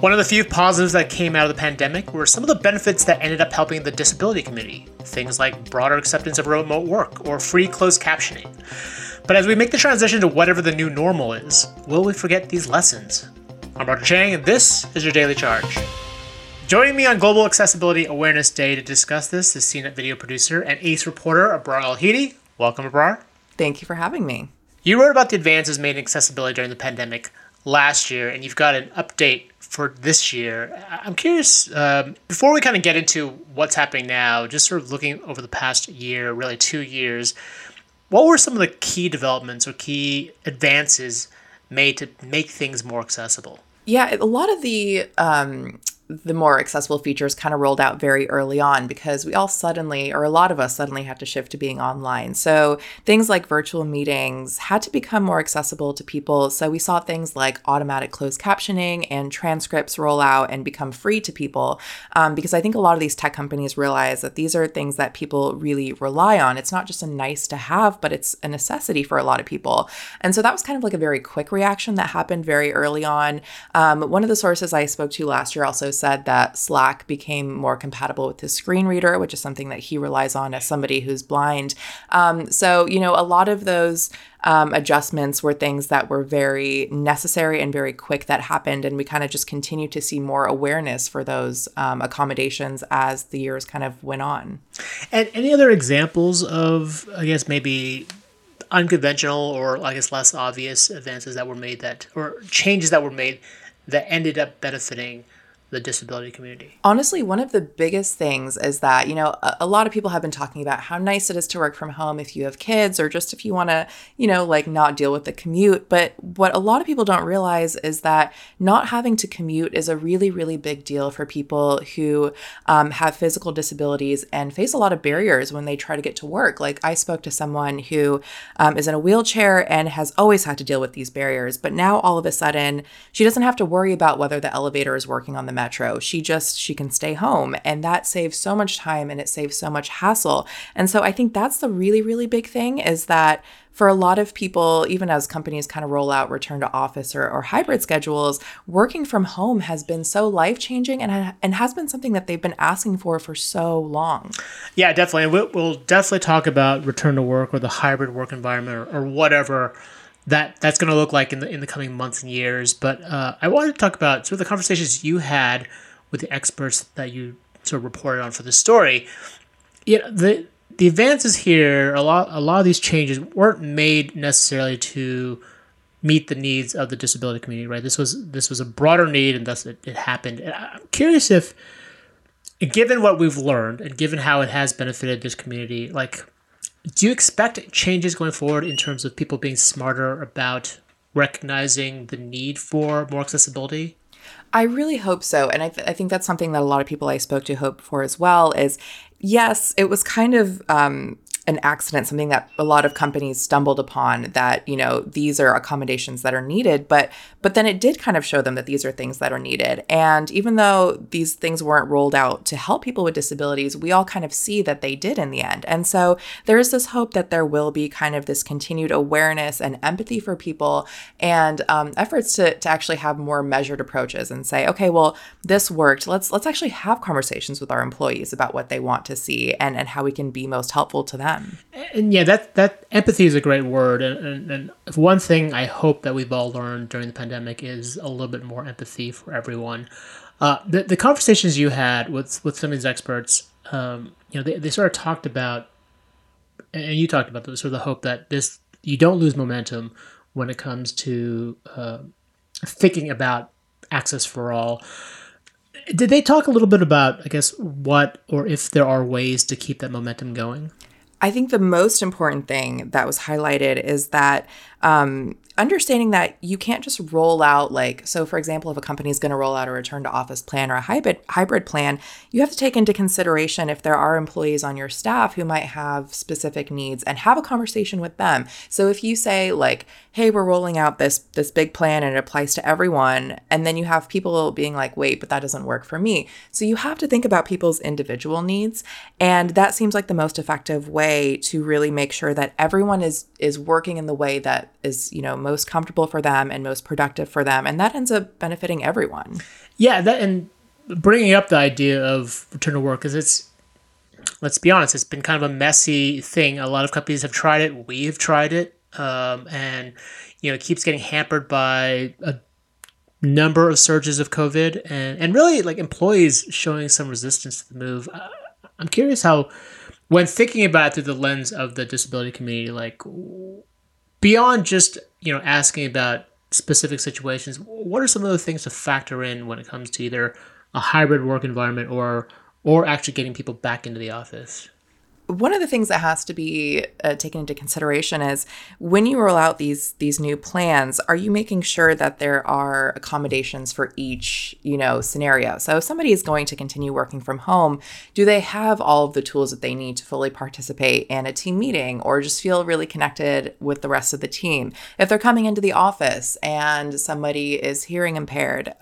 One of the few positives that came out of the pandemic were some of the benefits that ended up helping the disability community, things like broader acceptance of remote work or free closed captioning. But as we make the transition to whatever the new normal is, will we forget these lessons? I'm Roger Chang, and this is your Daily Charge. Joining me on Global Accessibility Awareness Day to discuss this is CNET video producer and ACE reporter Abrar Alhidi. Welcome, Abrar. Thank you for having me. You wrote about the advances made in accessibility during the pandemic last year, and you've got an update for this year. I'm curious, before we kind of get into what's happening now, just sort of looking over the past year, really 2 years, what were some of the key developments or key advances made to make things more accessible? Yeah, a lot of the more accessible features kind of rolled out very early on because we all suddenly, or a lot of us suddenly had to shift to being online. So things like virtual meetings had to become more accessible to people. So we saw things like automatic closed captioning and transcripts roll out and become free to people because I think a lot of these tech companies realize that these are things that people really rely on. It's not just a nice to have, but it's a necessity for a lot of people. And so that was kind of like a very quick reaction that happened very early on. One of the sources I spoke to last year also said that Slack became more compatible with his screen reader, which is something that he relies on as somebody who's blind. So, you know, a lot of those adjustments were things that were very necessary and very quick that happened. And we kind of just continue to see more awareness for those accommodations as the years kind of went on. And any other examples of, I guess, maybe unconventional or I guess less obvious advances that were made that, or changes that were made that ended up benefiting the disability community? Honestly, one of the biggest things is that, you know, a lot of people have been talking about how nice it is to work from home if you have kids or just if you want to, you know, like not deal with the commute. But what a lot of people don't realize is that not having to commute is a really, really big deal for people who have physical disabilities and face a lot of barriers when they try to get to work. Like I spoke to someone who is in a wheelchair and has always had to deal with these barriers. But now all of a sudden, she doesn't have to worry about whether the elevator is working on the metro. She can stay home, and that saves so much time and it saves so much hassle. And so I think that's the really, really big thing is that for a lot of people, even as companies kind of roll out return to office or hybrid schedules, working from home has been so life-changing and has been something that they've been asking for so long. Yeah, definitely. And we'll definitely talk about return to work or the hybrid work environment or whatever that's going to look like in the coming months and years. But I wanted to talk about sort of the conversations you had with the experts that you sort of reported on for this story. You know, the advances here, a lot of these changes weren't made necessarily to meet the needs of the disability community, right? This was a broader need, and thus it happened. And I'm curious if, given what we've learned and given how it has benefited this community, like, do you expect changes going forward in terms of people being smarter about recognizing the need for more accessibility? I really hope so. And I think that's something that a lot of people I spoke to hope for as well is, yes, it was kind of an accident, something that a lot of companies stumbled upon that, you know, these are accommodations that are needed, but then it did kind of show them that these are things that are needed. And even though these things weren't rolled out to help people with disabilities, we all kind of see that they did in the end. And so there is this hope that there will be kind of this continued awareness and empathy for people and efforts to actually have more measured approaches and say, okay, well, this worked. Let's actually have conversations with our employees about what they want to see and how we can be most helpful to them. And yeah, that empathy is a great word. And one thing I hope that we've all learned during the pandemic is a little bit more empathy for everyone. The conversations you had with some of these experts, you know, they sort of talked about, and you talked about sort of the hope that this, you don't lose momentum when it comes to thinking about access for all. Did they talk a little bit about, I guess, what or if there are ways to keep that momentum going? I think the most important thing that was highlighted is that understanding that you can't just roll out, like, so for example, if a company is going to roll out a return to office plan or a hybrid plan, you have to take into consideration if there are employees on your staff who might have specific needs and have a conversation with them. So if you say like, hey, we're rolling out this big plan and it applies to everyone, and then you have people being like, wait, but that doesn't work for me. So you have to think about people's individual needs. And that seems like the most effective way to really make sure that everyone is working in the way that is, you know, most comfortable for them and most productive for them. And that ends up benefiting everyone. Yeah. That, and bringing up the idea of return to work, because it's, let's be honest, it's been kind of a messy thing. A lot of companies have tried it. We've tried it. And, you know, it keeps getting hampered by a number of surges of COVID and really like employees showing some resistance to the move. I'm curious how, when thinking about it through the lens of the disability community, like beyond just, you know, asking about specific situations, what are some of the things to factor in when it comes to either a hybrid work environment or actually getting people back into the office? One of the things that has to be taken into consideration is when you roll out these new plans, are you making sure that there are accommodations for each, you know, scenario? So if somebody is going to continue working from home, do they have all of the tools that they need to fully participate in a team meeting or just feel really connected with the rest of the team? If they're coming into the office and somebody is hearing impaired,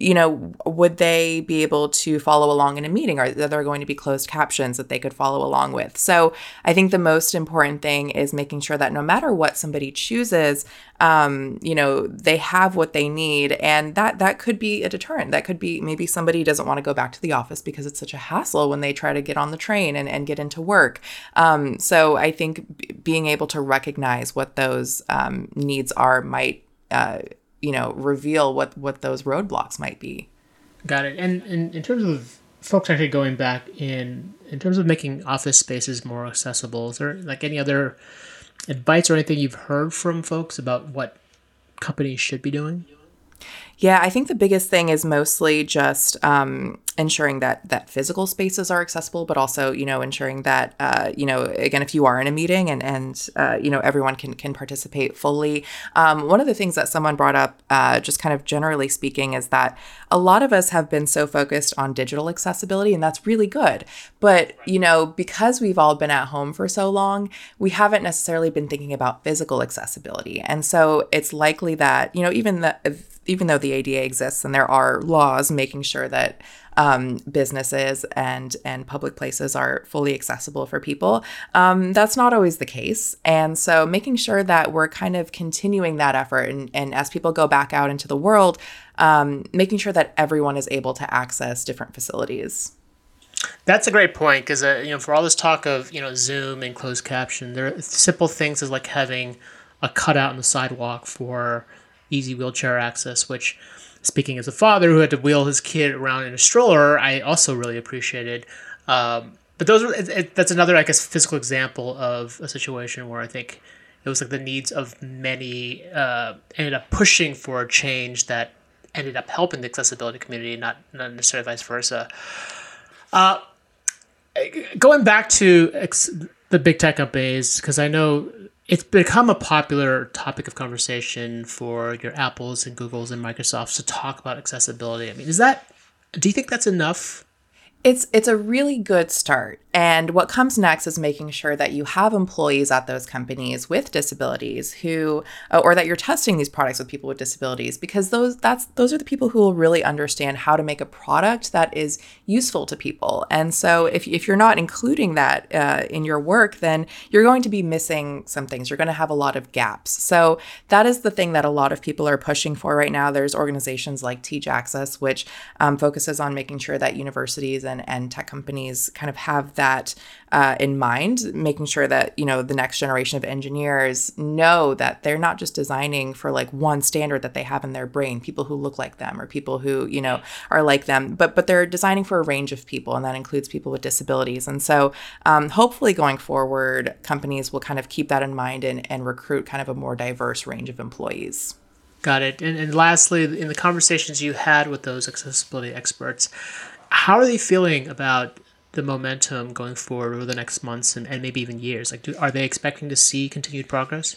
you know, would they be able to follow along in a meeting? Or are there going to be closed captions that they could follow along with? So I think the most important thing is making sure that no matter what somebody chooses, you know, they have what they need. And that could be a deterrent. That could be maybe somebody doesn't want to go back to the office because it's such a hassle when they try to get on the train and get into work. So I think being able to recognize what those needs are might, you know, reveal what those roadblocks might be. Got it. And in terms of folks actually going back in terms of making office spaces more accessible, is there like any other advice or anything you've heard from folks about what companies should be doing? Yeah, I think the biggest thing is mostly just ensuring that physical spaces are accessible, but also, you know, ensuring that, you know, again, if you are in a meeting and you know, everyone can participate fully. One of the things that someone brought up, just kind of generally speaking, is that a lot of us have been so focused on digital accessibility, and that's really good. But, you know, because we've all been at home for so long, we haven't necessarily been thinking about physical accessibility. And so it's likely that, you know, even though the ADA exists and there are laws making sure that businesses and public places are fully accessible for people, that's not always the case. And so making sure that we're kind of continuing that effort and as people go back out into the world, making sure that everyone is able to access different facilities. That's a great point because, you know, for all this talk of, you know, Zoom and closed caption, there are simple things as like having a cutout on the sidewalk for easy wheelchair access, which, speaking as a father who had to wheel his kid around in a stroller, I also really appreciated. But those that's another, I guess, physical example of a situation where I think it was like the needs of many ended up pushing for a change that ended up helping the accessibility community, not necessarily vice versa. Going back to the big tech companies, because I know it's become a popular topic of conversation for your Apples and Googles and Microsofts to talk about accessibility. I mean, do you think that's enough? It's a really good start. And what comes next is making sure that you have employees at those companies with disabilities who, or that you're testing these products with people with disabilities, because those are the people who will really understand how to make a product that is useful to people. And so if you're not including that in your work, then you're going to be missing some things. You're going to have a lot of gaps. So that is the thing that a lot of people are pushing for right now. There's organizations like Teach Access, which focuses on making sure that universities and tech companies kind of have that in mind, making sure that, you know, the next generation of engineers know that they're not just designing for like one standard that they have in their brain, people who look like them or people who, you know, are like them, but they're designing for a range of people, and that includes people with disabilities. And so hopefully going forward, companies will kind of keep that in mind and recruit kind of a more diverse range of employees. Got it. And lastly, in the conversations you had with those accessibility experts, how are they feeling about the momentum going forward over the next months and maybe even years? Like, are they expecting to see continued progress?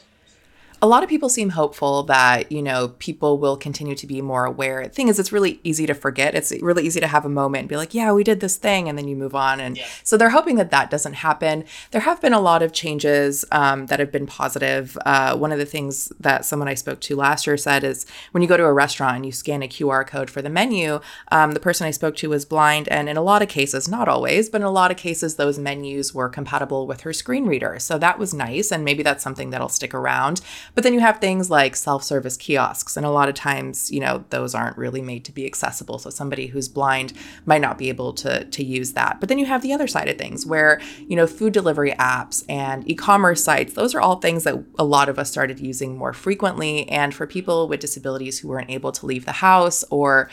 a lot of people seem hopeful that, you know, people will continue to be more aware. The thing is, it's really easy to forget. It's really easy to have a moment and be like, yeah, we did this thing, and then you move on. And so they're hoping that that doesn't happen. There have been a lot of changes that have been positive. One of the things that someone I spoke to last year said is when you go to a restaurant and you scan a QR code for the menu, the person I spoke to was blind. And in a lot of cases, not always, but in a lot of cases, those menus were compatible with her screen reader. So that was nice. And maybe that's something that'll stick around. But then you have things like self-service kiosks. And a lot of times, you know, those aren't really made to be accessible. So somebody who's blind might not be able to use that. But then you have the other side of things where, you know, food delivery apps and e-commerce sites, those are all things that a lot of us started using more frequently. And for people with disabilities who weren't able to leave the house or,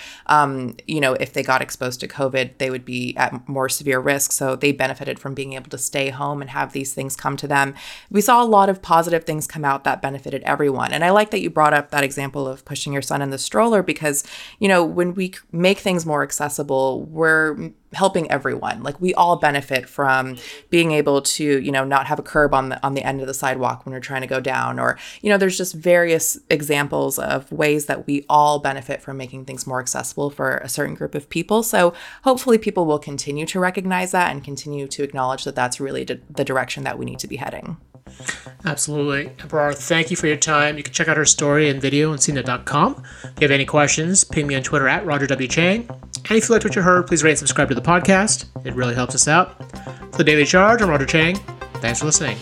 you know, if they got exposed to COVID, they would be at more severe risk. So they benefited from being able to stay home and have these things come to them. We saw a lot of positive things come out that benefited everyone. And I like that you brought up that example of pushing your son in the stroller because, you know, when we make things more accessible, we're helping everyone. Like we all benefit from being able to, you know, not have a curb on the end of the sidewalk when we're trying to go down, or, you know, there's just various examples of ways that we all benefit from making things more accessible for a certain group of people. So hopefully people will continue to recognize that and continue to acknowledge that that's really the direction that we need to be heading. Absolutely. Abrar, thank you for your time. You can check out her story and video on CNET.com. If you have any questions, ping me on Twitter at Roger W. Chang. And if you liked what you heard, please rate and subscribe to the podcast. It really helps us out. For The Daily Charge, I'm Roger Chang. Thanks for listening.